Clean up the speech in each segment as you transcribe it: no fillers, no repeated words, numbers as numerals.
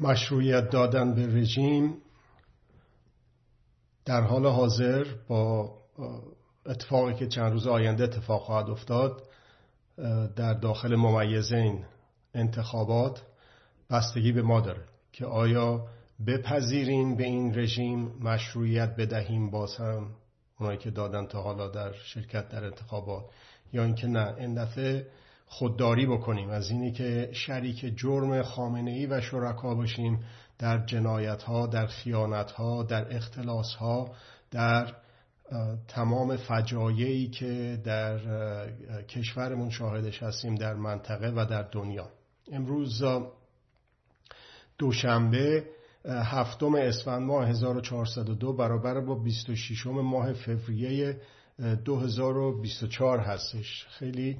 مشروعیت دادن به رژیم در حال حاضر با اتفاقی که چند روز آینده اتفاق خواهد افتاد در داخل ممیزین انتخابات بستگی به ما داره که آیا بپذیریم به این رژیم مشروعیت بدهیم، باز هم اونایی که دادن تا حالا در شرکت در انتخابات، یا اینکه نه، این دفعه خودداری بکنیم از اینی که شریک جرم خامنه‌ای و شرکا باشیم در جنایت‌ها، در خیانت‌ها، در اختلاس‌ها، در تمام فجایعی که در کشورمون شاهدش هستیم در منطقه و در دنیا. امروز دوشنبه 7 اسفند ماه 1402 برابر با 26 ماه فوریه 2024 هستش. خیلی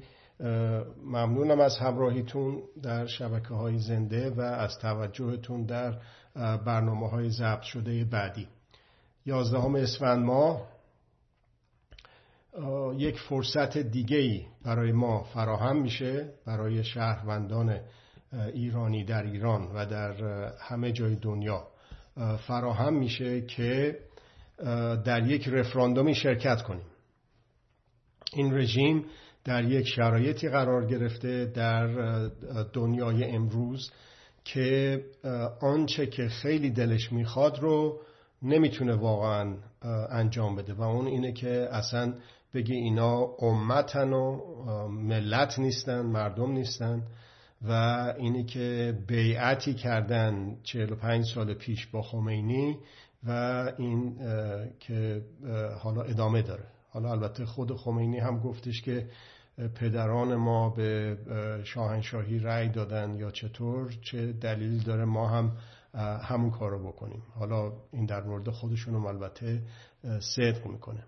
ممنونم از همراهیتون در شبکه‌های زنده و از توجهتون در برنامه‌های ضبط شده بعدی. 11 اسفند ماه یک فرصت دیگه‌ای برای ما فراهم میشه، برای شهروندان ایرانی در ایران و در همه جای دنیا فراهم میشه که در یک رفراندومی شرکت کنیم. این رژیم در یک شرایطی قرار گرفته در دنیای امروز که آنچه که خیلی دلش میخواد رو نمیتونه واقعا انجام بده و اون اینه که اصلا بگه اینا امتن و ملت نیستن، مردم نیستن، و اینه که بیعتی کردن 45 سال پیش با خمینی و این که حالا ادامه داره. حالا البته خود خمینی هم گفتش که پدران ما به شاهنشاهی رأی دادن یا چطور، چه دلیل داره ما هم همون کار رو بکنیم. حالا این در مورد خودشونم البته صدق میکنه.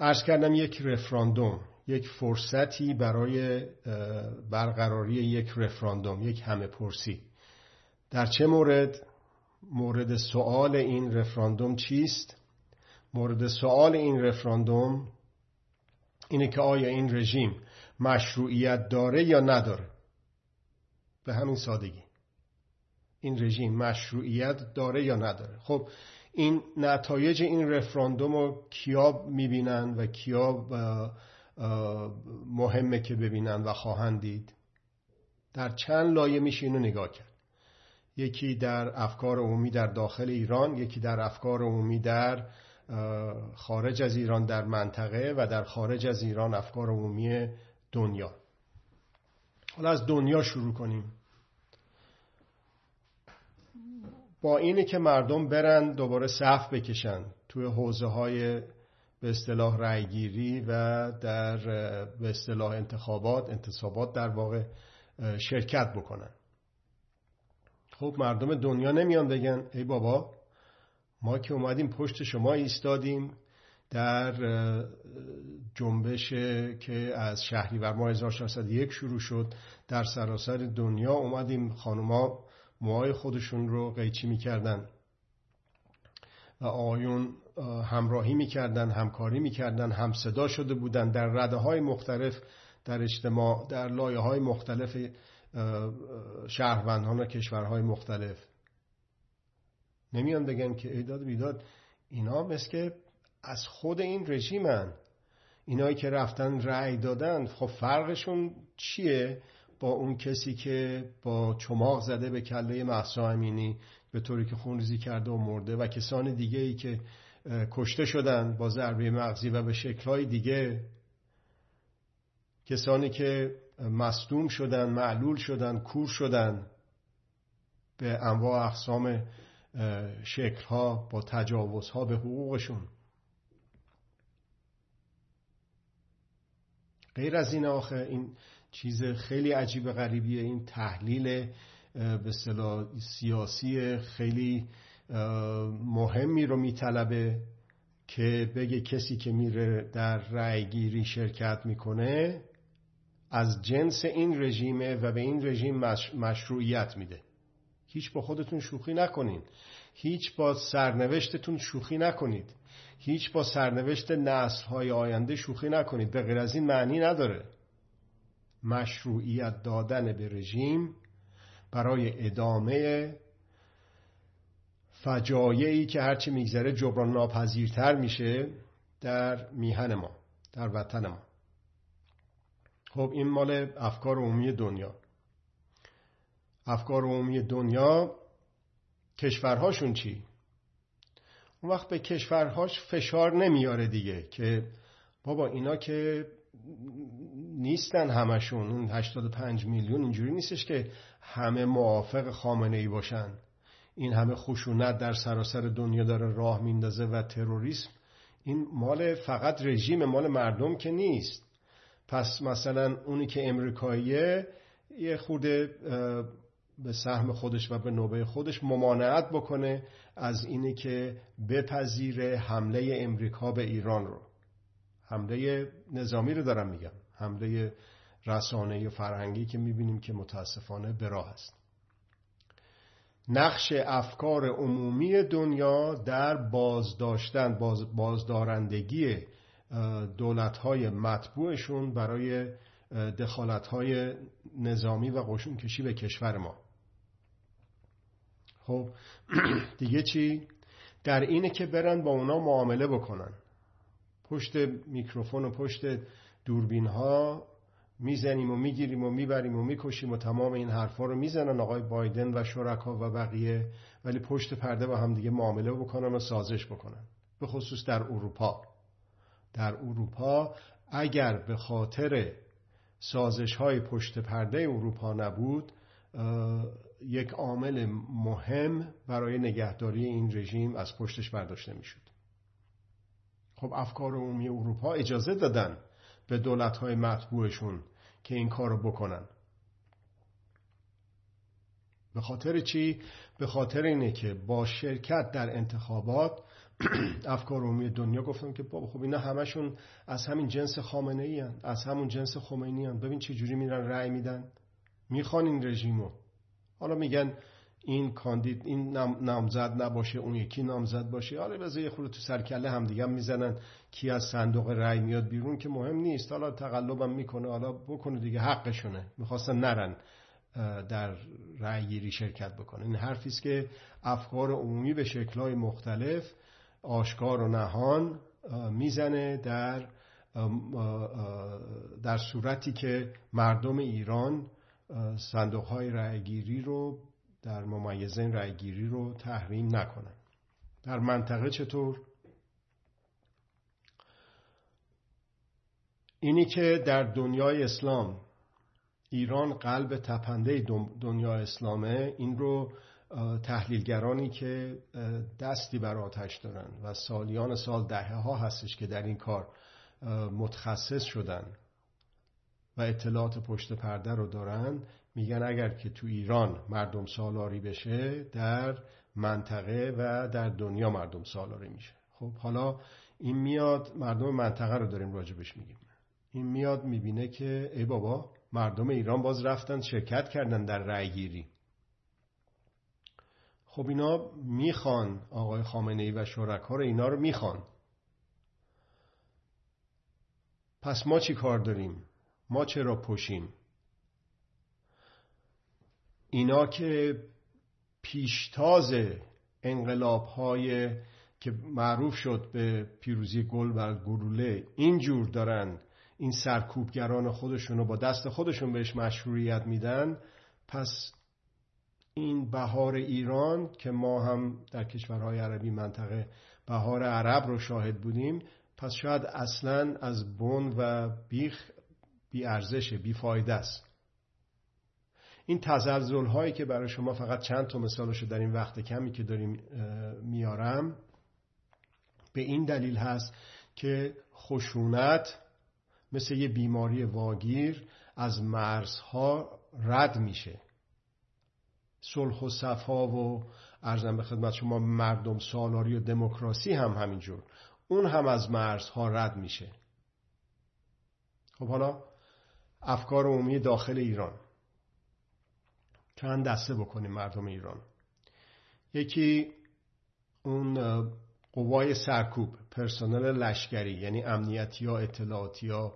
عرض کردم یک رفراندوم، یک فرصتی برای برقراری یک رفراندوم، یک همه پرسی. در چه مورد سؤال این رفراندوم چیست؟ مورد سؤال این رفراندوم اینه که آیا این رژیم مشروعیت داره یا نداره. به همین سادگی. این رژیم مشروعیت داره یا نداره. خب این نتایج این رفراندوم رو کیا میبینن و کیا مهمه که ببینن و خواهند دید؟ در چند لایه میشه اینو نگاه کرد. یکی در افکار عمومی در داخل ایران، یکی در افکار عمومی در خارج از ایران در منطقه و در خارج از ایران افکار عمومی دنیا. حالا از دنیا شروع کنیم. با اینه که مردم برن دوباره صف بکشن توی حوزه‌های به اصطلاح رأیگیری و در به اصطلاح انتصابات در واقع شرکت بکنن. خب مردم دنیا نمیان بگن ای بابا ما که اومدیم پشت شما ایستادیم در جنبش که از شهریور ماه 1401 شروع شد در سراسر دنیا، اومدیم خانوما موهای خودشون رو قیچی میکردن و آقایون همراهی میکردن، همکاری میکردن، همصدا شده بودن در رده های مختلف در اجتماع، در لایه های مختلف شهروندان و کشورهای مختلف. نمیان بگن که ایداد بیداد اینا مثل که از خود این رژیمن، اینایی که رفتن رأی دادن. خب فرقشون چیه با اون کسی که با چماق زده به کله مهسا امینی به طوری که خونریزی کرده و مرده و کسان دیگه ای که کشته شدن با ضربه مغزی و به شکل‌های دیگه، کسانی که مصدوم شدن، معلول شدن، کور شدن به انواع اقسام شکل‌ها با تجاوزها به حقوقشون. غیر از این آخه این چیز خیلی عجیب غریبیه، این تحلیل به اصطلاح سیاسی خیلی مهمی رو میطلبه که بگه کسی که میره در رأیگیری شرکت میکنه از جنس این رژیمه و به این رژیم مشروعیت میده. هیچ با خودتون شوخی نکنین، هیچ با سرنوشتتون شوخی نکنید، هیچ با سرنوشت نسل‌های آینده شوخی نکنید. به غیر از این معنی نداره. مشروعیت دادن به رژیم برای ادامه فجایعی که هرچی میگذره جبران ناپذیرتر میشه در میهن ما، در وطن ما. خب این مال افکار عمومی دنیا. افکار عمومی دنیا کشورهاشون چی؟ اون وقت به کشورهاش فشار نمیاره دیگه که بابا اینا که نیستن همشون، اون 85 میلیون اینجوری نیستش که همه موافق خامنه ای باشن. این همه خشونت در سراسر دنیا داره راه میندازه و تروریسم، این مال فقط رژیم، مال مردم که نیست. پس مثلا اونی که امریکاییه یه خورده به سهم خودش و به نوبه خودش ممانعت بکنه از اینی که بپذیره حمله امریکا به ایران رو، حمله نظامی رو دارم میگم، حمله رسانه‌ای و فرهنگی که میبینیم که متاسفانه به راه است. نقش افکار عمومی دنیا در بازداشتن، بازدارندگی دولت‌های مطبوعشون برای دخالت‌های نظامی و قشون کشی به کشور ما. خب دیگه چی؟ در اینه که برن با اونا معامله بکنن، پشت میکروفون و پشت دوربین ها میزنیم و میگیریم و میبریم و میکشیم و تمام این حرفا رو میزنن آقای بایدن و شرکا و بقیه، ولی پشت پرده با هم دیگه معامله بکنن و سازش بکنن. به خصوص در اروپا، اگر به خاطر سازش های پشت پرده اروپا نبود، یک عامل مهم برای نگهداری این رژیم از پشتش برداشته میشد. خب افکار عمومی اروپا اجازه دادن به دولت‌های مطبوعشون که این کارو بکنن. به خاطر چی؟ به خاطر اینه که با شرکت در انتخابات افکار عمومی دنیا گفتن که بابا خب اینا همشون از همین جنس خامنه‌ای ان، از همون جنس خمینی ان. ببین چه جوری میرن رأی میدن، میخوان این رژیمو. حالا میگن این کاندید، این نامزد نباشه، اون یکی نامزد باشه. حالا بذار یه خورده تو سرکله هم دیگه میزنن کی از صندوق رای میاد بیرون که مهم نیست. حالا تقلبم میکنه، حالا بکنه دیگه، حقشونه. میخواستن نرن در رای گیری شرکت بکنه. این حرفی است که افکار عمومی به شکل‌های مختلف آشکار و نهان میزنه در صورتی که مردم ایران صندوق‌های رای گیری رو، در ممیزین رأیگیری رو تحریم نکنن. در منطقه چطور؟ اینی که در دنیای اسلام ایران قلب تپنده دنیا اسلامه، این رو تحلیلگرانی که دستی بر آتش دارن و سالیان سال، دهه‌ها هستش که در این کار متخصص شدن و اطلاعات پشت پرده رو دارن، میگن اگر که تو ایران مردم سالاری بشه، در منطقه و در دنیا مردم سالاری میشه. خب حالا این میاد، مردم منطقه رو داریم راجبش میگیم، این میاد میبینه که ای بابا مردم ایران باز رفتن شرکت کردن در رأی گیری. خب اینا میخوان آقای خامنه‌ای و شرکا رو، اینا رو میخوان. پس ما چی کار داریم؟ ما چرا پوشیم؟ اینا که پیشتاز انقلاب‌های که معروف شد به پیروزی گل و گلوله اینجور دارن، این سرکوبگران خودشون رو با دست خودشون بهش مشروعیت میدن. پس این بهار ایران که ما هم در کشورهای عربی منطقه بهار عرب رو شاهد بودیم، پس شاید اصلاً از بن و بیخ بی‌ارزشه، بی‌فایده است. این تزلزل هایی که برای شما فقط چند تا مثالشو در این وقت کمی که داریم میارم، به این دلیل هست که خشونت مثل یه بیماری واگیر از مرزها رد میشه. صلح و صفا و عرضم به خدمت شما مردم سالاری و دموکراسی هم همینجور، اون هم از مرزها رد میشه. خب حالا افکار عمومی داخل ایران چند دسته بکنیم مردم ایران. یکی اون قوای سرکوب، پرسنل لشکری، یعنی امنیتی ها، اطلاعاتی ها،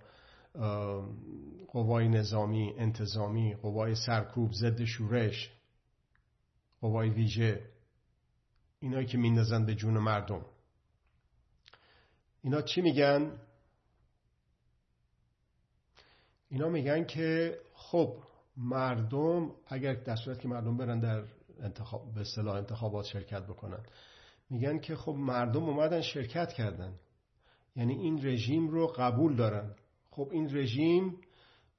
قوای نظامی، انتظامی، قوای سرکوب، ضد شورش، قوای ویژه، اینایی که میندازن به جون مردم، اینا چی میگن؟ اینا میگن که خب مردم اگر در صورت که مردم برن در انتخاب، به اصطلاح انتخابات شرکت بکنن، میگن که خب مردم اومدن شرکت کردن، یعنی این رژیم رو قبول دارن. خب این رژیم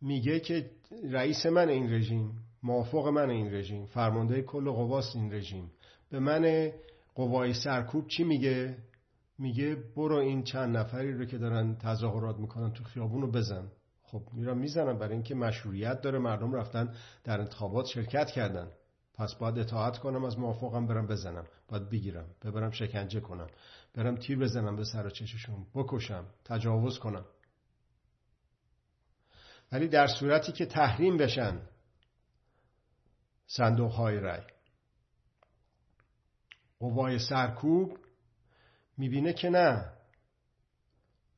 میگه که رئیس من این رژیم، موافق من این رژیم، فرمانده کل قواست این رژیم، به من قوای سرکوب چی میگه؟ میگه برو این چند نفری رو که دارن تظاهرات میکنن تو خیابون رو بزن. خب میرم میزنم، برای اینکه مشروعیت داره، مردم رفتن در انتخابات شرکت کردن، پس باید اطاعت کنم از موافقم، برم بزنم، باید بگیرم، ببرم شکنجه کنم، برم تیر بزنم به سر و چششون، بکشم، تجاوز کنم. ولی در صورتی که تحریم بشن صندوق‌های رای، قوای سرکوب میبینه که نه،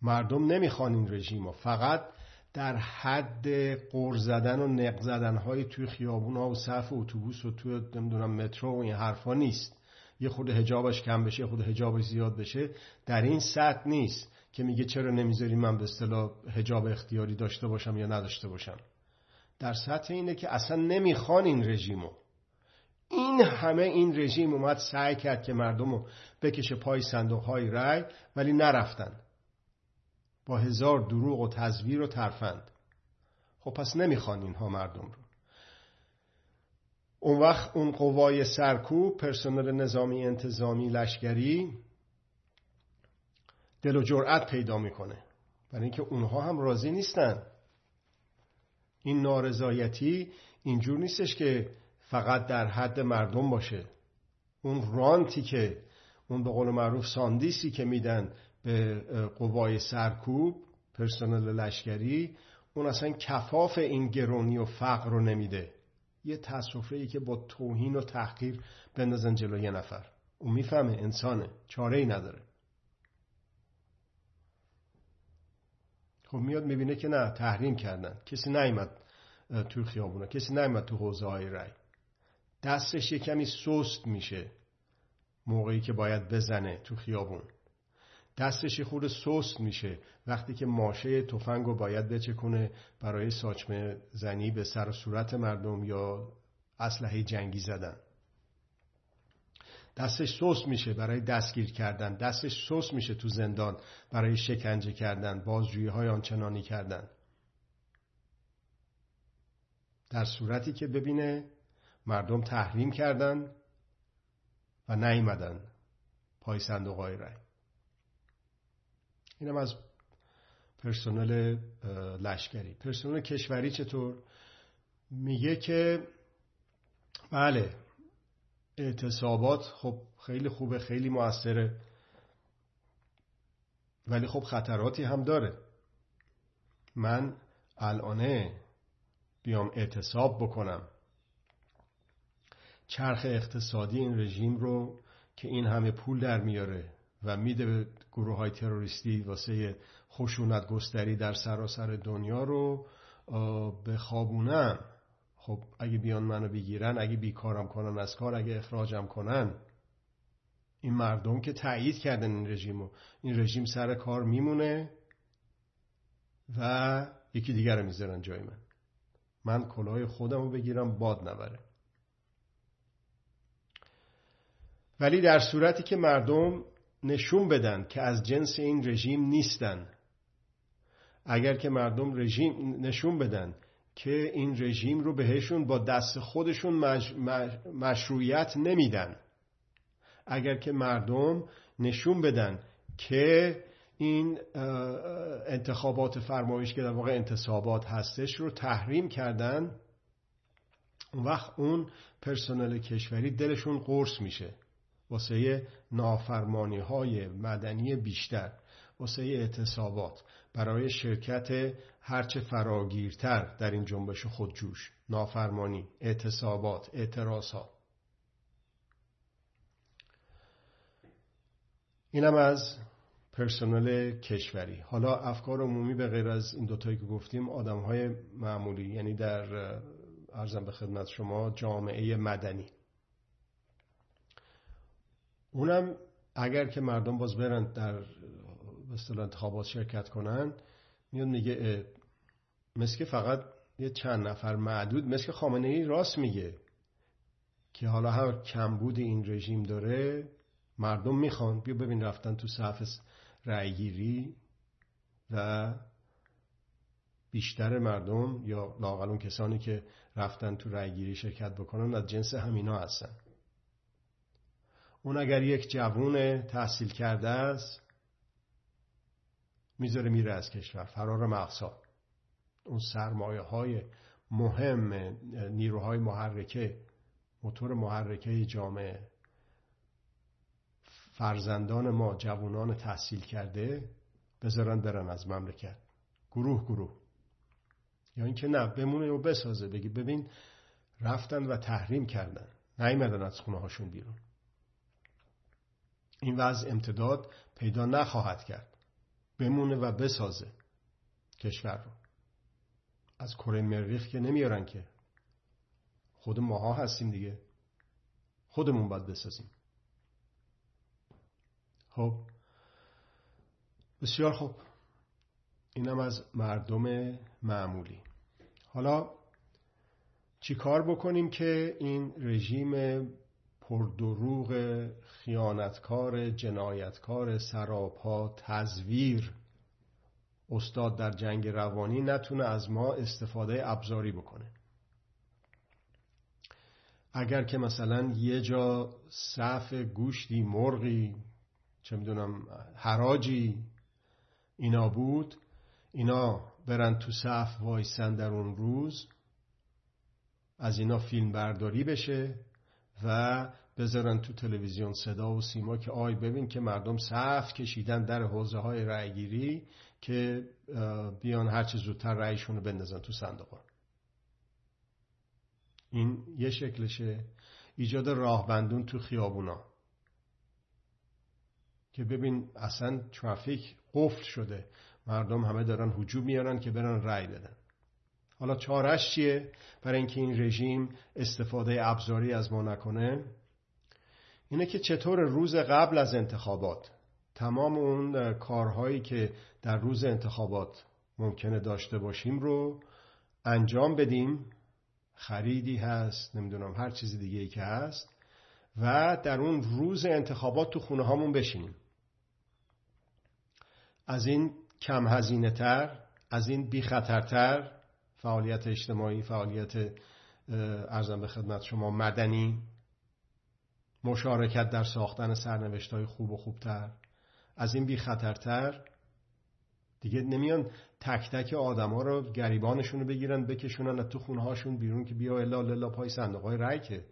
مردم نمیخوان این رژیم، فقط در حد قر زدن و نق زدن های توی خیابون ها و صف اتوبوس و توی نمیدونم مترو و این حرفا نیست. یه خود حجابش کم بشه، یه خود حجابش زیاد بشه، در این سطح نیست که میگه چرا نمیذاری من به اصطلاح حجاب اختیاری داشته باشم یا نداشته باشم. در سطح اینه که اصلا نمیخوان این رژیمو. این همه این رژیم اومد سعی کرد که مردمو بکشه پای صندوق های رای، ولی نرفتن، با هزار دروغ و تزویر و ترفند. خب پس نمیخوان اینها مردم رو. اون وقت اون قوای سرکوب، پرسنل نظامی، انتظامی، لشکری، دل و جرأت پیدا میکنه، برای اینکه اونها هم راضی نیستن. این نارضایتی اینجور نیستش که فقط در حد مردم باشه. اون رانتی که اون به قول معروف ساندیسی که میدن به قوای سرکوب، پرسنل لشکری، اون اصلا کفاف این گرونی و فقر رو نمیده. یه تصفیه‌ای که با توهین و تحقیر بندازن جلوی نفر، اون میفهمه انسانه، چاره‌ای نداره. خب میاد میبینه که نه، تحریم کردن، کسی نیامد تو خیابونا، کسی نیامد تو حوضه‌های رای. دستش یه کمی سست میشه موقعی که باید بزنه تو خیابون، دستش خود سست میشه وقتی که ماشه تفنگو باید بچکنه برای ساچمه زنی به سر و صورت مردم یا اسلحه جنگی زدن. دستش سست میشه برای دستگیر کردن، دستش سست میشه تو زندان برای شکنجه کردن، بازجویی‌های آنچنانی کردن. در صورتی که ببینه مردم تحریم کردن و نیامدن پای صندوق‌های رای. اینم از پرسنل لشکری. پرسنل کشوری چطور؟ میگه که بله اعتصابات خب خیلی خوبه، خیلی موثره، ولی خب خطراتی هم داره. من الانه بیام اعتصاب بکنم، چرخ اقتصادی این رژیم رو که این همه پول در میاره و میده به گروه های تروریستی واسه خشونت گستری در سراسر دنیا رو بخوابونم. خب اگه بیان منو بگیرن، اگه بیکارم کنن از کار، اگه اخراجم کنن، این مردم که تایید کردن این رژیمو، این رژیم سر کار میمونه و یکی دیگر رو میذارن جای من، من کلاه خودم رو بگیرم باد نبره. ولی در صورتی که مردم نشون بدن که از جنس این رژیم نیستن، اگر که مردم رژیم نشون بدن که این رژیم رو بهشون با دست خودشون مشروعیت نمیدن، اگر که مردم نشون بدن که این انتخابات فرمایش که در واقع انتصابات هستش رو تحریم کردن، اون وقت اون پرسنل کشوری دلشون قرص میشه واسه نافرمانی های مدنی بیشتر، واسه اعتصابات، برای شرکت هرچه فراگیرتر در این جنبش خودجوش، نافرمانی، اعتصابات، اعتراضها. اینم از پرسنل کشوری. حالا افکار عمومی به غیر از این دوتایی که گفتیم، آدم های معمولی، یعنی در عرضم به خدمت شما جامعه مدنی، اونم اگر که مردم باز برن در انتخابات شرکت کنن، میاد میگه مثل که فقط یه چند نفر معدود، مثل که خامنه ای راست میگه که حالا هر کمبود این رژیم داره مردم میخوان. بیا ببین رفتن تو صحف رأیگیری و بیشتر مردم یا لااقل اون کسانی که رفتن تو رأیگیری شرکت بکنن از جنس همینا هستن. اون اگر یک جوون تحصیل کرده است میذاره میره از کشور، فرار مقصا. اون سرمایه های مهم، نیروهای محرکه، موتور محرکه جامعه، فرزندان ما، جوانان تحصیل کرده بذارن برن از مملکت گروه گروه. یا اینکه نه بمونه و بسازه، بگی ببین رفتن و تحریم کردن، نیامدن از خونه هاشون بیرون. این وضع امتداد پیدا نخواهد کرد. بمونه و بسازه کشور رو. از کره مریخ که نمیارن، که خود ماها هستیم دیگه، خودمون باید بسازیم. خب بسیار خوب، اینم از مردم معمولی. حالا چی کار بکنیم که این رژیم پردروغ، خیانتکار، جنایتکار، سراپا، تزویر، استاد در جنگ روانی نتونه از ما استفاده ابزاری بکنه؟ اگر که مثلا یه جا صف گوشتی، مرغی، چه میدونم حراجی اینا بود، اینا برن تو صف وایسن در اون روز، از اینا فیلم برداری بشه و بذارن تو تلویزیون صدا و سیما که آی ببین که مردم صف کشیدن در حوزه های رأیگیری که بیان هرچه زودتر رأیشون رو بندازن تو صندوقا. این یه شکلشه. ایجاد راهبندون تو خیابونا که ببین اصلا ترافیک قفل شده، مردم همه دارن هجوم میارن که برن رأی بدن. حالا چارش چیه برای اینکه این رژیم استفاده ابزاری از ما نکنه؟ اینه که چطور روز قبل از انتخابات تمام اون کارهایی که در روز انتخابات ممکنه داشته باشیم رو انجام بدیم. خریدی هست، نمیدونم هر چیز دیگه ای که هست، و در اون روز انتخابات تو خونه هامون بشینیم. از این کم هزینه تر، از این بی خطرتر فعالیت اجتماعی، فعالیت ارزم به خدمت شما مدنی، مشارکت در ساختن سرنوشت‌های خوب و خوبتر، از این بی خطرتر دیگه نمیان تک تک آدم‌ها رو، گریبانشون رو بگیرن بکشونن از تو خونه‌هاشون بیرون که بیا الا لله پای صندوق‌های رأی. که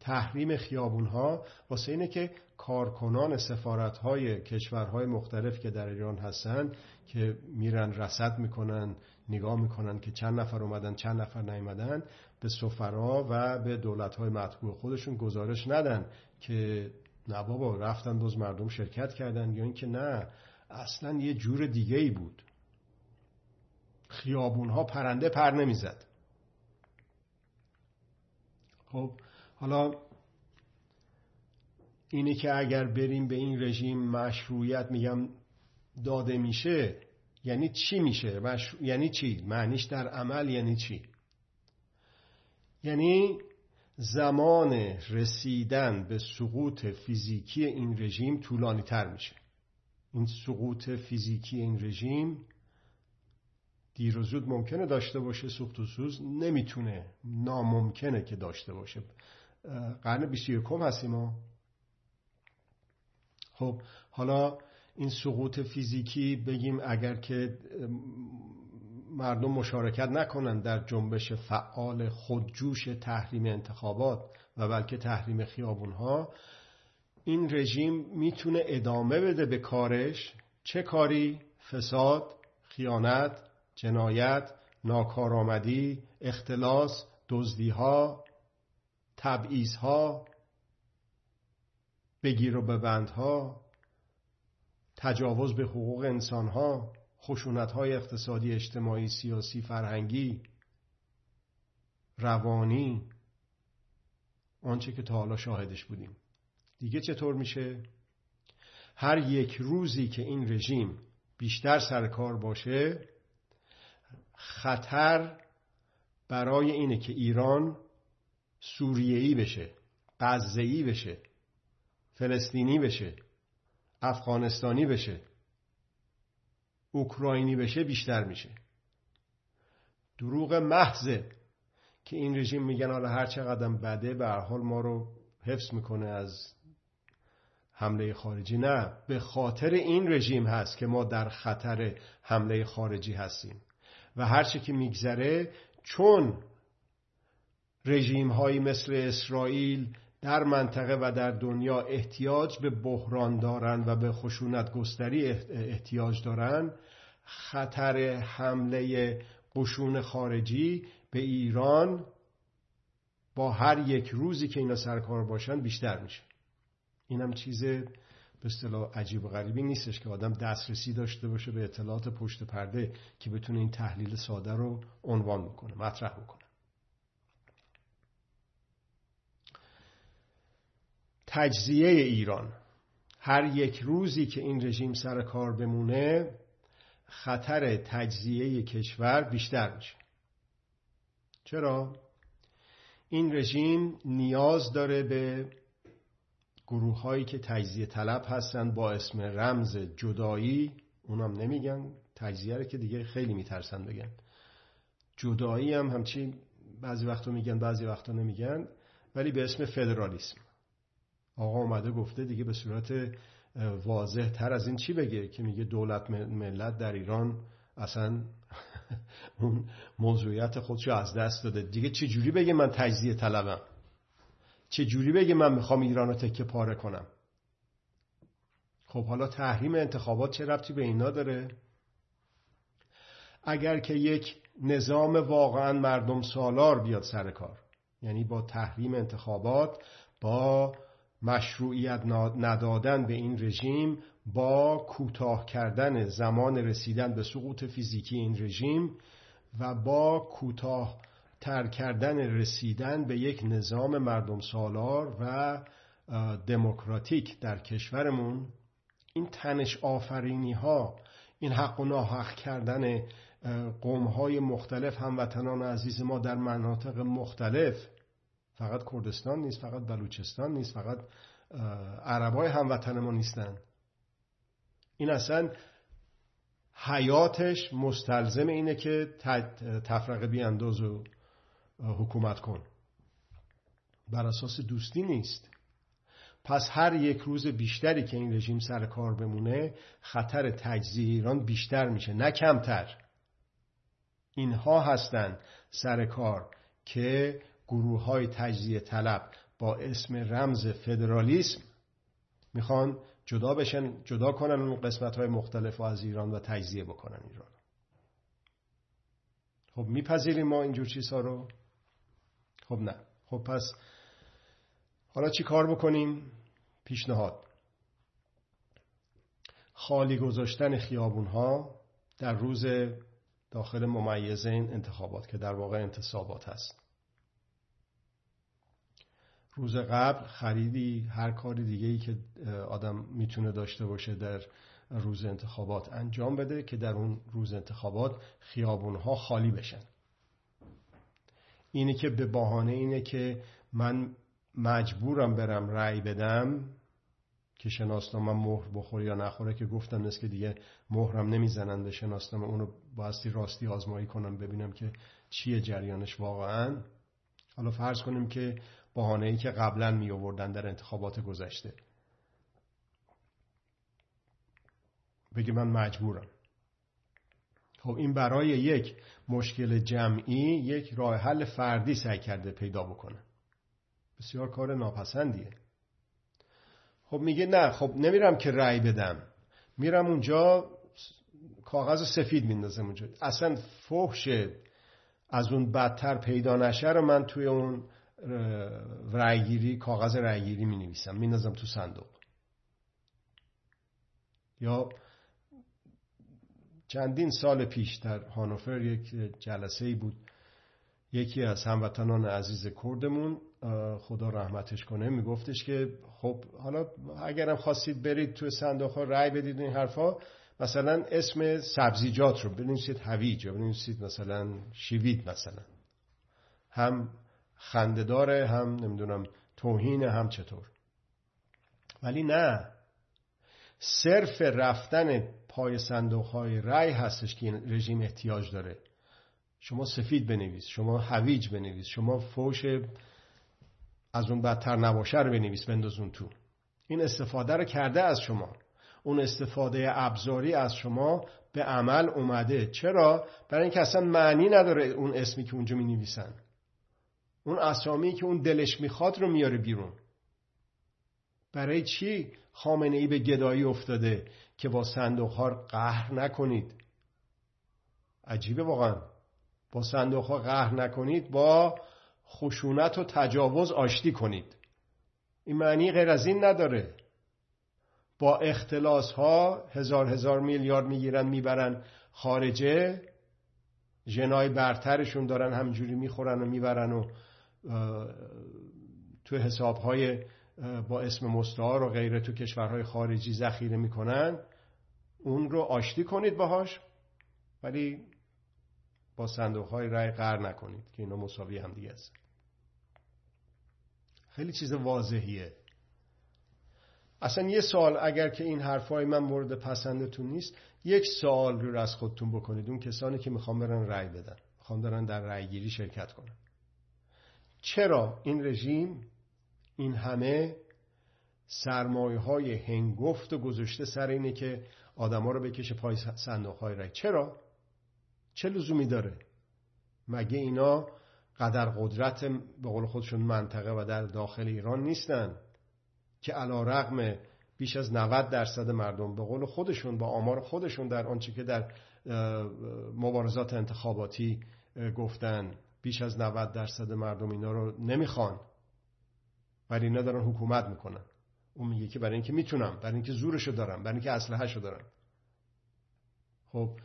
تحریم خیابون‌ها واسه اینه که کارکنان سفارت‌های کشورهای مختلف که در ایران هستن که میرن رصد میکنن، نگاه میکنن که چند نفر اومدن چند نفر نیومدن، به سفرا و به دولت‌های مطبوع خودشون گزارش ندن که نه بابا رفتن دوز مردم شرکت کردن، یا این که نه اصلا یه جور دیگه‌ای بود، خیابون‌ها پرنده پر نمیزد. خب حالا اینی که اگر بریم به این رژیم مشروعیت میگم داده میشه، یعنی چی میشه؟ یعنی چی؟ معنیش در عمل یعنی چی؟ یعنی زمان رسیدن به سقوط فیزیکی این رژیم طولانی تر میشه. این سقوط فیزیکی این رژیم دیر و زود ممکنه داشته باشه، سوخت و سوز نمیتونه، ناممکنه که داشته باشه. قرن 21 هستیم ما. خب حالا این سقوط فیزیکی، بگیم اگر که مردم مشارکت نکنن در جنبش فعال خودجوش تحریم انتخابات و بلکه تحریم خیابونها، این رژیم میتونه ادامه بده به کارش. چه کاری؟ فساد، خیانت، جنایت، ناکارآمدی، اختلاس، دزدی‌ها، تبعیض‌ها، بگیر و ببندها، تجاوز به حقوق انسانها، خشونت‌های اقتصادی، اجتماعی، سیاسی، فرهنگی، روانی، آنچه که تا حالا شاهدش بودیم. دیگه چطور میشه؟ هر یک روزی که این رژیم بیشتر سرکار باشه، خطر برای اینه که ایران سوریه‌ای بشه، غزه‌ای بشه، فلسطینی بشه، افغانستانی بشه، اوکراینی بشه بیشتر میشه. دروغ محضه که این رژیم میگن حالا هر چقدر بده به هر حال ما رو حفظ میکنه از حمله خارجی. نه، به خاطر این رژیم هست که ما در خطر حمله خارجی هستیم و هر چه که میگذره، چون رژیم هایی مثل اسرائیل در منطقه و در دنیا احتیاج به بحران دارن و به خشونت گستری احتیاج دارن، خطر حمله قشون خارجی به ایران با هر یک روزی که اینا سرکار باشن بیشتر میشه. اینم چیز به اصطلاح عجیب و غریبی نیستش که آدم دسترسی داشته باشه به اطلاعات پشت پرده که بتونه این تحلیل ساده رو عنوان بکنه، مطرح بکنه. تجزیه ایران، هر یک روزی که این رژیم سر کار بمونه، خطر تجزیه کشور بیشتر میشه. چرا؟ این رژیم نیاز داره به گروه هایی که تجزیه طلب هستن با اسم رمز جدایی. اونم نمیگن تجزیه رو که دیگه خیلی میترسن بگن. جدایی هم همچین بعضی وقتا میگن بعضی وقتا نمیگن، ولی به اسم فدرالیسم. آقا اومده گفته دیگه به صورت واضح تر از این چی بگه که میگه دولت ملت در ایران اصلا اون موضوعیت خودشو از دست داده. دیگه چه جوری بگه من تجزیه طلبم؟ چه جوری بگه من میخوام ایران رو تکه پاره کنم؟ خب حالا تحریم انتخابات چه ربطی به اینا داره؟ اگر که یک نظام واقعا مردم سالار بیاد سر کار، یعنی با تحریم انتخابات، با مشروعیت ندادن به این رژیم، با کوتاه کردن زمان رسیدن به سقوط فیزیکی این رژیم و با کوتاه تر کردن رسیدن به یک نظام مردم سالار و دموکراتیک در کشورمون، این تنش آفرینی ها، این حق و ناحق کردن قوم های مختلف، هموطنان عزیز ما در مناطق مختلف، فقط کردستان نیست، فقط بلوچستان نیست، فقط عربای هموطن ما نیستن، این اصلا حیاتش مستلزم اینه که تفرقه بیانداز و حکومت کن، بر اساس دوستی نیست. پس هر یک روز بیشتری که این رژیم سر کار بمونه، خطر تجزیه ایران بیشتر میشه، نه کمتر. اینها هستن سر کار که گروه های تجزیه طلب با اسم رمز فدرالیسم میخوان جدا بشن، جدا کنن اون قسمت های مختلف از ایران و تجزیه بکنن ایران. خب میپذیریم ما اینجور چیزها رو؟ خب نه. خب پس حالا چی کار بکنیم؟ پیشنهاد: خالی گذاشتن خیابون ها در روز داخل ممیزه این انتخابات که در واقع انتصابات هست. روز قبل خریدی، هر کاری دیگه‌ای که آدم میتونه داشته باشه در روز انتخابات انجام بده که در اون روز انتخابات خیابونها خالی بشن. اینی که به بهانه اینه که من مجبورم برم رأی بدم که شناسنامه مهر بخوره یا نخوره، که گفتم نیست که دیگه مهرم نمیزنن به شناسنامه، اونو باستی راستی آزمایی کنم ببینم که چیه جریانش واقعا. حالا فرض کنیم که بهانه‌ای که قبلا می آوردن در انتخابات گذشته بگه من مجبورم. خب این برای یک مشکل جمعی یک راه حل فردی سعی کرده پیدا بکنه، بسیار کار ناپسندیه. خب میگه نه، خب نمیرم که رأی بدم، میرم اونجا کاغذ سفید میندازم اونجا، اصلا فحش از اون بدتر پیدا نشه رو من توی اون رأیگیری، کاغذ رأیگیری می نویسم، می نازم تو صندوق. یا چندین سال پیش در هانوفر یک جلسه ای بود، یکی از هموطنان عزیز کردمون خدا رحمتش کنه میگفتش که خب حالا اگرم خواستید برید توی صندوق‌ها رأی بدید این حرفا، مثلا اسم سبزیجات رو بنویسید هویج، بنویسید مثلا شیوید، مثلا هم خنده‌داره هم نمیدونم توهین هم چطور. ولی نه، صرف رفتن پای صندوق‌های رأی هستش که این رژیم احتیاج داره. شما سفید بنویس، شما هویج بنویس، شما فوش از اون بدتر نباشه رو بنویس، بندازون تو. این استفاده رو کرده از شما، اون استفاده ابزاری از شما به عمل اومده. چرا؟ برای اینکه اصلا معنی نداره اون اسمی که اونجا می‌نویسن. اون اسامی که اون دلش میخواد رو میاره بیرون. برای چی خامنه‌ای به گدایی افتاده که با صندوق‌ها قهر نکنید؟ عجیبه واقعا. با صندوق‌ها قهر نکنید، با خشونت و تجاوز آشتی کنید. این معنی غیر از این نداره. با اختلاس‌ها هزار میلیارد میگیرن میبرن خارجه، ژنای برترشون دارن همجوری میخورن و میبرن و تو حساب‌های با اسم مستعار و غیره تو کشورهای خارجی ذخیره میکنن. اون رو آشتی کنید باهاش، ولی با صندوق‌های رأی قهر نکنید که اینا مساوی هم دیگه است. خیلی چیز واضحیه. اصلا یه سوال، اگر که این حرفای من مورد پسندتون نیست، یک سوال رو از خودتون بکنید. اون کسانی که میخوان برن رأی بدن، میخوان دارن در رأی گیری شرکت کنن، چرا این رژیم این همه سرمایه‌های هنگفت و گذشته سر اینه که آدم‌ها رو بکشه پای صندوق‌های رأی؟ چرا؟ چه لزومی داره؟ مگه اینا قدر قدرت به قول خودشون منطقه و در داخل ایران نیستن که علی رغم بیش از 90% مردم به قول خودشون با آمار خودشون در آنچه که در مبارزات انتخاباتی گفتن بیش از 90% مردم اینا رو نمیخوان، ولی اینا دارن حکومت میکنن. اون میگه که برای اینکه میتونم، برای اینکه زورشو دارم، برای اینکه اسلحه‌شو دارم. خب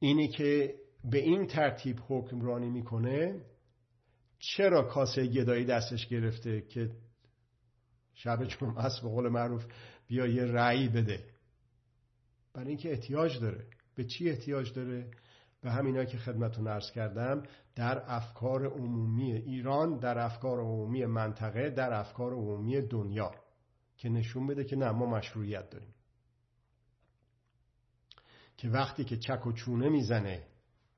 اینی که به این ترتیب حکمرانی میکنه، چرا کاسه گدایی دستش گرفته که شب جمعه است به قول معروف بیا یه رأی بده؟ برای اینکه احتیاج داره. به چی احتیاج داره؟ به همینا که خدمتتون عرض کردم، در افکار عمومی ایران، در افکار عمومی منطقه، در افکار عمومی دنیا، که نشون بده که نه، ما مشروعیت داریم. که وقتی که چک و چونه میزنه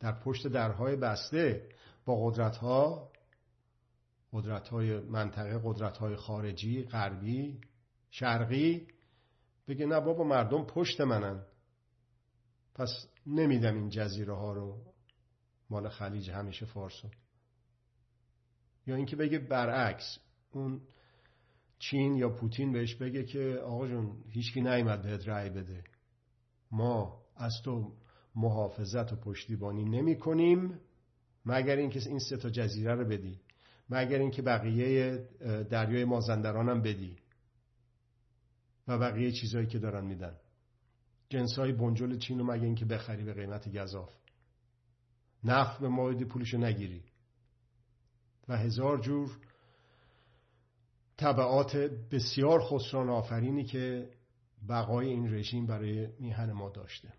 در پشت درهای بسته با قدرت‌های منطقه، قدرت‌های خارجی، غربی، شرقی، بگه نه بابا، مردم پشت منن، پس نمیدم این جزیره ها رو مال خلیج همیشه فارسو. یا اینکه بگه برعکس، اون چین یا پوتین بهش بگه که آقا جون هیچکی نیومد بهت رأی بده، ما از تو محافظت و پشتیبانی نمی کنیم مگر اینکه این 3 جزیره رو بدی، مگر اینکه بقیه دریای مازندران هم بدی و بقیه چیزایی که دارن میدن، جنسای بنجل چین رو مگر اینکه بخری به قیمت گزاف، نفت به مایدی پولشو نگیری، و هزار جور تبعات بسیار خسران آفرینی که بقای این رژیم برای میهن ما داشته.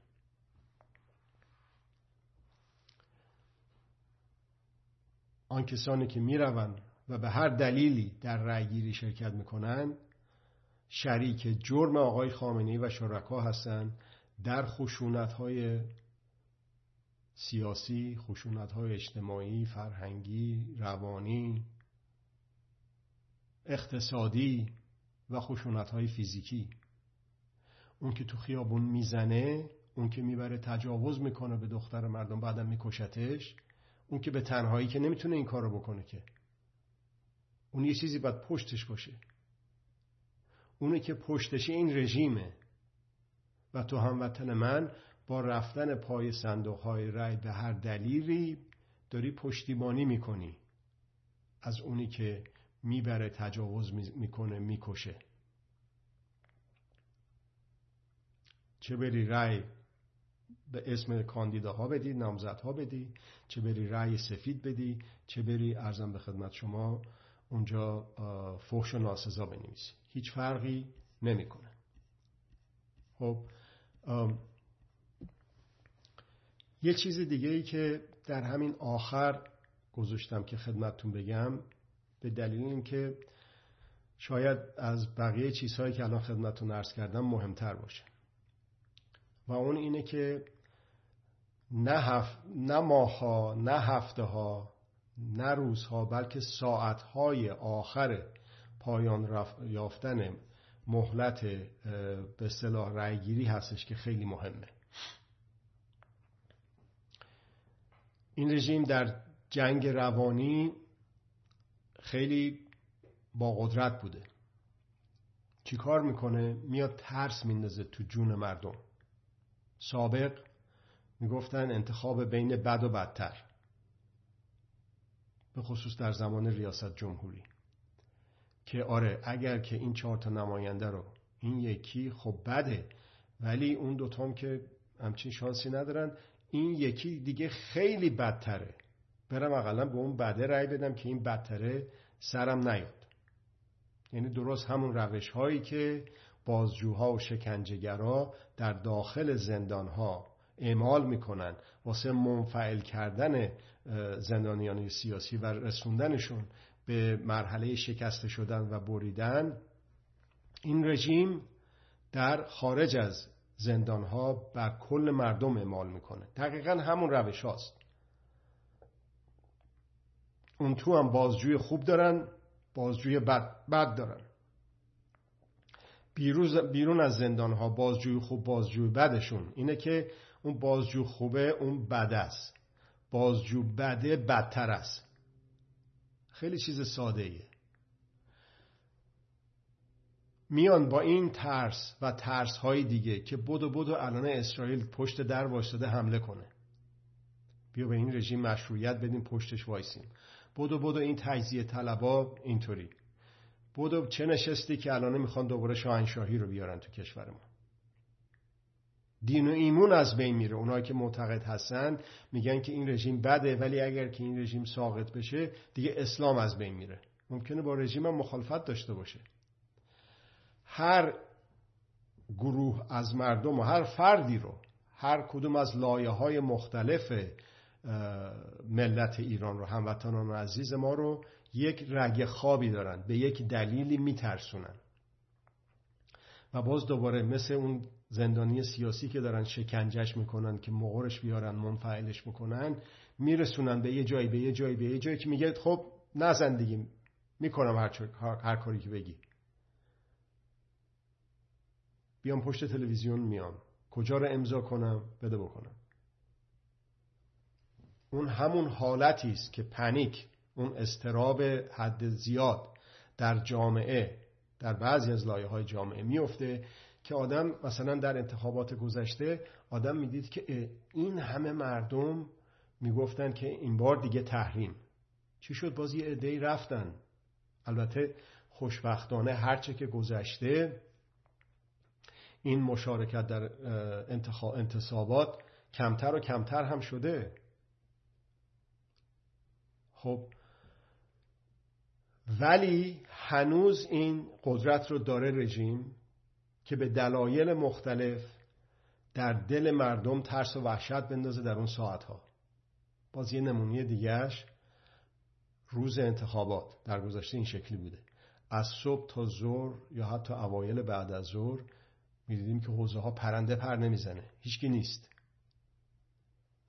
آن کسانی که میروند و به هر دلیلی در رأی گیری شرکت میکنند، شریک جرم آقای خامنه‌ای و شرکا هستند در خشونت‌های سیاسی، خشونت‌های اجتماعی، فرهنگی، روانی، اقتصادی و خشونت‌های فیزیکی. اون که تو خیابون میزنه، اون که میبره تجاوز میکنه به دختر مردم بعدم میکشتش، اون که به تنهایی که نمیتونه این کار رو بکنه، که اون یه چیزی باید پشتش باشه. اونی که پشتش این رژیمه. و تو هموطن من با رفتن پای صندوق‌های رأی به هر دلیلی داری پشتیبانی میکنی از اونی که میبره تجاوز میکنه، میکشه. چه بری رأی به اسم کاندیداها بدی، نامزدها بدی، چه بری رأی سفید بدی، چه بری عرضم به خدمت شما اونجا فحش و ناسزا بنویسی، هیچ فرقی نمیکنه. خب یه چیز دیگه ای که در همین آخر گذاشتم که خدمتتون بگم، به دلیل اینکه شاید از بقیه چیزهایی که الان خدمتتون عرض کردم مهمتر باشه، و اون اینه که نه ماه‌ها، نه هفته‌ها، نه روزها، بلکه ساعت‌های آخر پایان یافتن مهلت به اصطلاح رأی‌گیری هستش که خیلی مهمه. این رژیم در جنگ روانی خیلی با قدرت بوده. چی کار میکنه؟ میاد ترس میندازه تو جون مردم. سابق میگفتن انتخاب بین بد و بدتر، به خصوص در زمان ریاست جمهوری، که آره اگر که این 4 تا نماینده رو، این یکی خب بده ولی اون دوتا هم که همچین شانسی ندارن، این یکی دیگه خیلی بدتره، برم اقلا به اون بده رأی بدم که این بدتره سرم نیاد. یعنی درست همون روش هایی که بازجوها و شکنجه‌گرا در داخل زندانها اعمال میکنن واسه منفعل کردن زندانیان سیاسی و رسوندنشون به مرحله شکست شدن و بریدن، این رژیم در خارج از زندانها بر کل مردم اعمال میکنه. دقیقا همون روش هاست. اون تو هم بازجوی خوب دارن، بازجوی بد دارن. بیرون از زندانها بازجوی خوب، بازجوی بدشون اینه که اون بازجو خوبه اون بد است، بازجو بده بدتر است. خیلی چیز ساده ایه. میان با این ترس و ترس های دیگه که بدو الان اسرائیل پشت در وایساده حمله کنه، بیا به این رژیم مشروعیت بدیم، پشتش وایسیم، بدو این تجزیه طلبا اینطوری، بدو چه نشستی که الان میخوان دوباره شاهنشاهی رو بیارن تو کشور ما. دین و ایمون از بین میره. اونایی که معتقد هستن میگن که این رژیم بده ولی اگر که این رژیم ساقط بشه دیگه اسلام از بین میره. ممکنه با رژیم هم مخالفت داشته باشه. هر گروه از مردم و هر فردی رو، هر کدوم از لایه‌های مختلف ملت ایران رو، هموطنان عزیز ما رو، یک رگ خوابی دارن، به یک دلیلی میترسونن و باز دوباره مثل اون زندانی سیاسی که دارن شکنجش میکنن که مغورش بیارن، منفعلش بکنن، میرسونن به یه جایی که میگه خب نزن دیگه، میکنم هر کاری که بگی، بیام پشت تلویزیون میام، کجا رو امضا کنم، بده بکنم. اون همون حالتی است که پنیک، اون اضطراب حد زیاد در جامعه، در بعضی از لایه‌های جامعه میفته که آدم مثلا در انتخابات گذشته آدم میدید که این همه مردم میگفتن که این بار دیگه تحریم، چی شد؟ باز یه عده‌ای رفتن. البته خوشبختانه هرچه که گذشته این مشارکت در انتصابات کمتر و کمتر هم شده. خب ولی هنوز این قدرت رو داره رژیم که به دلایل مختلف در دل مردم ترس و وحشت بندازه در اون ساعتها. باز یه نمونه دیگهش روز انتخابات در گذشته این شکلی بوده. از صبح تا ظهر یا حتی اوایل بعد از ظهر می‌دیدیم که حوزه ها پرنده پر نمیزنه، هیچکی نیست،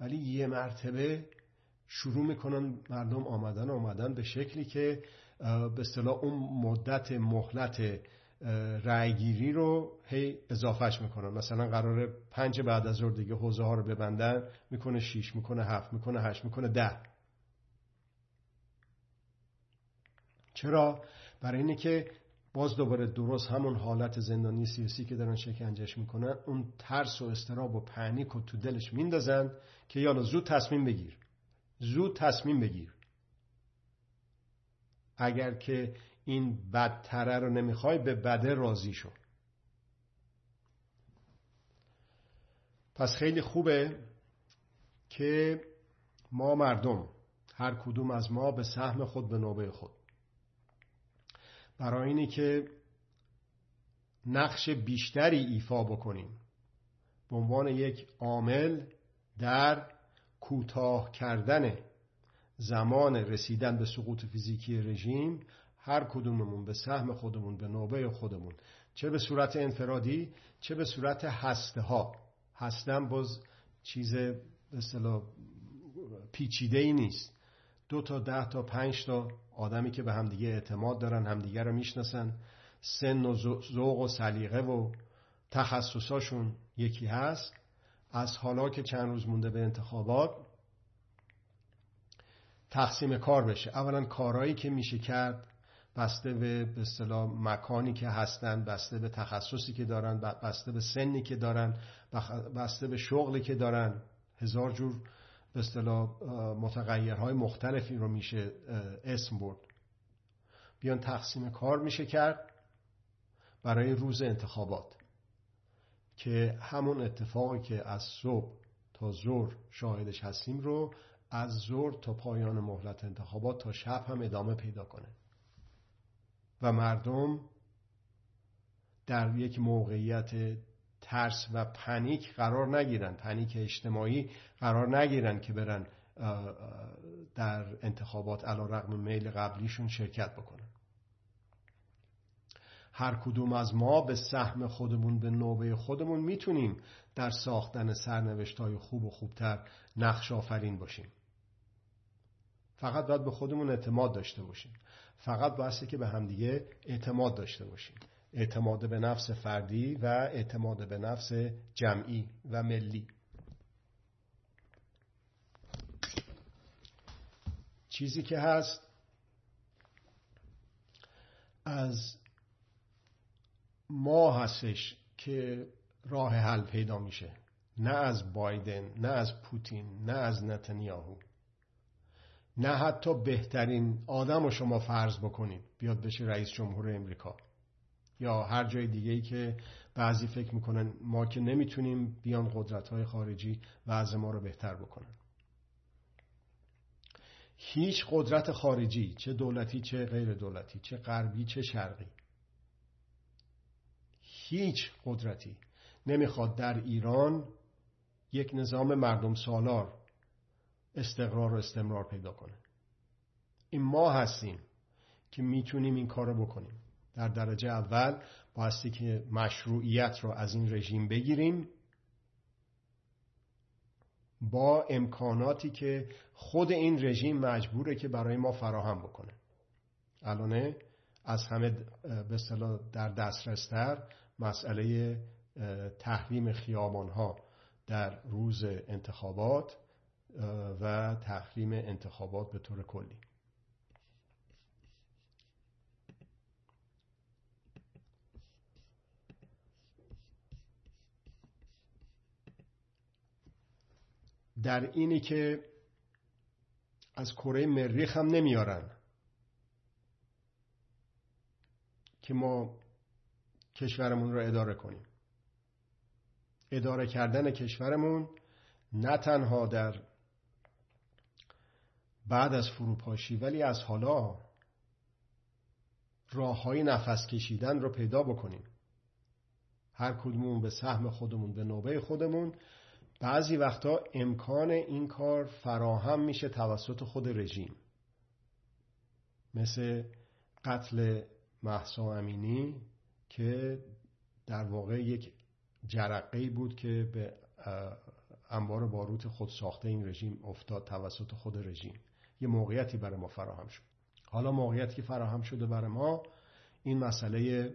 ولی یه مرتبه شروع میکنن مردم آمدن به شکلی که به اصطلاح اون مدت مهلت رأیگیری رو هی اضافهش میکنن. مثلا قراره 5 بعد از ظهر دیگه حوزه ها رو ببندن، میکنه 6، میکنه 7، میکنه 8، میکنه 10. چرا؟ برای اینه که باز دوباره درست همون حالت زندانی سیاسی که دارن شکنجش میکنن، اون ترس و اضطراب و پنیک رو تو دلش میندازن که یالا زود تصمیم بگیر. اگر که این بدتره رو نمیخوای، به بده راضی شو. پس خیلی خوبه که ما مردم هر کدوم از ما به سهم خود به نوبه خود برای اینی که نقش بیشتری ایفا بکنیم به عنوان یک عامل در کوتاه کردن زمان رسیدن به سقوط فیزیکی رژیم، هر کدوممون به سهم خودمون به نوبه خودمون، چه به صورت انفرادی چه به صورت هسته ها. هستن باز چیز به اصطلاح پیچیده ای نیست، 2 تا 10 تا 5 تا آدمی که به همدیگه اعتماد دارن، همدیگه رو میشناسن، سن و ذوق و سلیقه و تخصصاشون یکی هست. از حالا که چند روز مونده به انتخابات تقسیم کار بشه، اولا کارهایی که میشه کرد بسته به اصطلاح مکانی که هستن، بسته به تخصصی که دارن، بسته به سنی که دارن، بسته به شغلی که دارن، هزار جور به اصطلاح متغیرهای مختلفی رو میشه اسم برد. بیان تقسیم کار میشه کرد برای روز انتخابات که همون اتفاقی که از صبح تا ظهر شاهدش هستیم رو از ظهر تا پایان مهلت انتخابات تا شب هم ادامه پیدا کنه و مردم در یک موقعیت ترس و پنیک قرار نگیرن، پنیک اجتماعی قرار نگیرن که برن در انتخابات علیرغم میل قبلیشون شرکت بکنن. هر کدوم از ما به سهم خودمون به نوبه خودمون میتونیم در ساختن سرنوشت‌های خوب و خوبتر نقش آفرین باشیم. فقط باید به خودمون اعتماد داشته باشیم. فقط بایسته که به همدیگه اعتماد داشته باشیم. اعتماد به نفس فردی و اعتماد به نفس جمعی و ملی. چیزی که هست از ما هستش که راه حل پیدا میشه، نه از بایدن، نه از پوتین، نه از نتانیاهو، نه حتی بهترین آدم رو شما فرض بکنید بیاد بشه رئیس جمهور امریکا یا هر جای دیگه‌ای که بعضی فکر میکنن ما که نمیتونیم، بیان قدرت‌های خارجی وضع ما رو بهتر بکنن. هیچ قدرت خارجی، چه دولتی چه غیر دولتی، چه غربی چه شرقی، هیچ قدرتی نمیخواد در ایران یک نظام مردم سالار استقرار و استمرار پیدا کنه. این ما هستیم که میتونیم این کار رو بکنیم. در درجه اول بایستی که مشروعیت رو از این رژیم بگیریم با امکاناتی که خود این رژیم مجبوره که برای ما فراهم بکنه. الان از همه به اصطلاح در دسترستر مسئله تحریم خیابان‌ها در روز انتخابات و تحریم انتخابات به طور کلی. در اینی که از کره مریخ هم نمیارن که ما کشورمون رو اداره کنیم. اداره کردن کشورمون نه تنها در بعد از فروپاشی، ولی از حالا راه‌های نفس کشیدن رو پیدا بکنیم. هر کدومون به سهم خودمون به نوبه خودمون. بعضی وقتا امکان این کار فراهم میشه توسط خود رژیم، مثل قتل مهسا امینی که در واقع یک جرقه‌ای بود که به انبار باروت خود ساخته این رژیم افتاد توسط خود رژیم. یه موقعیتی برای ما فراهم شد. حالا موقعیتی که فراهم شده برای ما این مسئله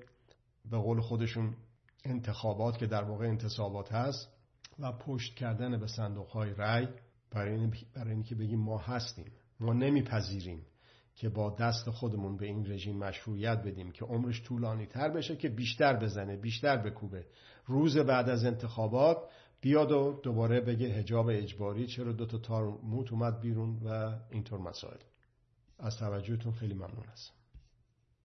به قول خودشون انتخابات که در واقع انتصابات هست و پشت کردن به صندوق‌های رأی برای اینکه بگیم ما هستیم. ما نمیپذیریم که با دست خودمون به این رژیم مشروعیت بدیم که عمرش طولانی تر بشه، که بیشتر بزنه، بیشتر بکوبه، روز بعد از انتخابات بیاد و دوباره بگه حجاب اجباری، چرا 2 تا تار موت اومد بیرون و اینطور مسائل. از توجهتون خیلی ممنون هستم.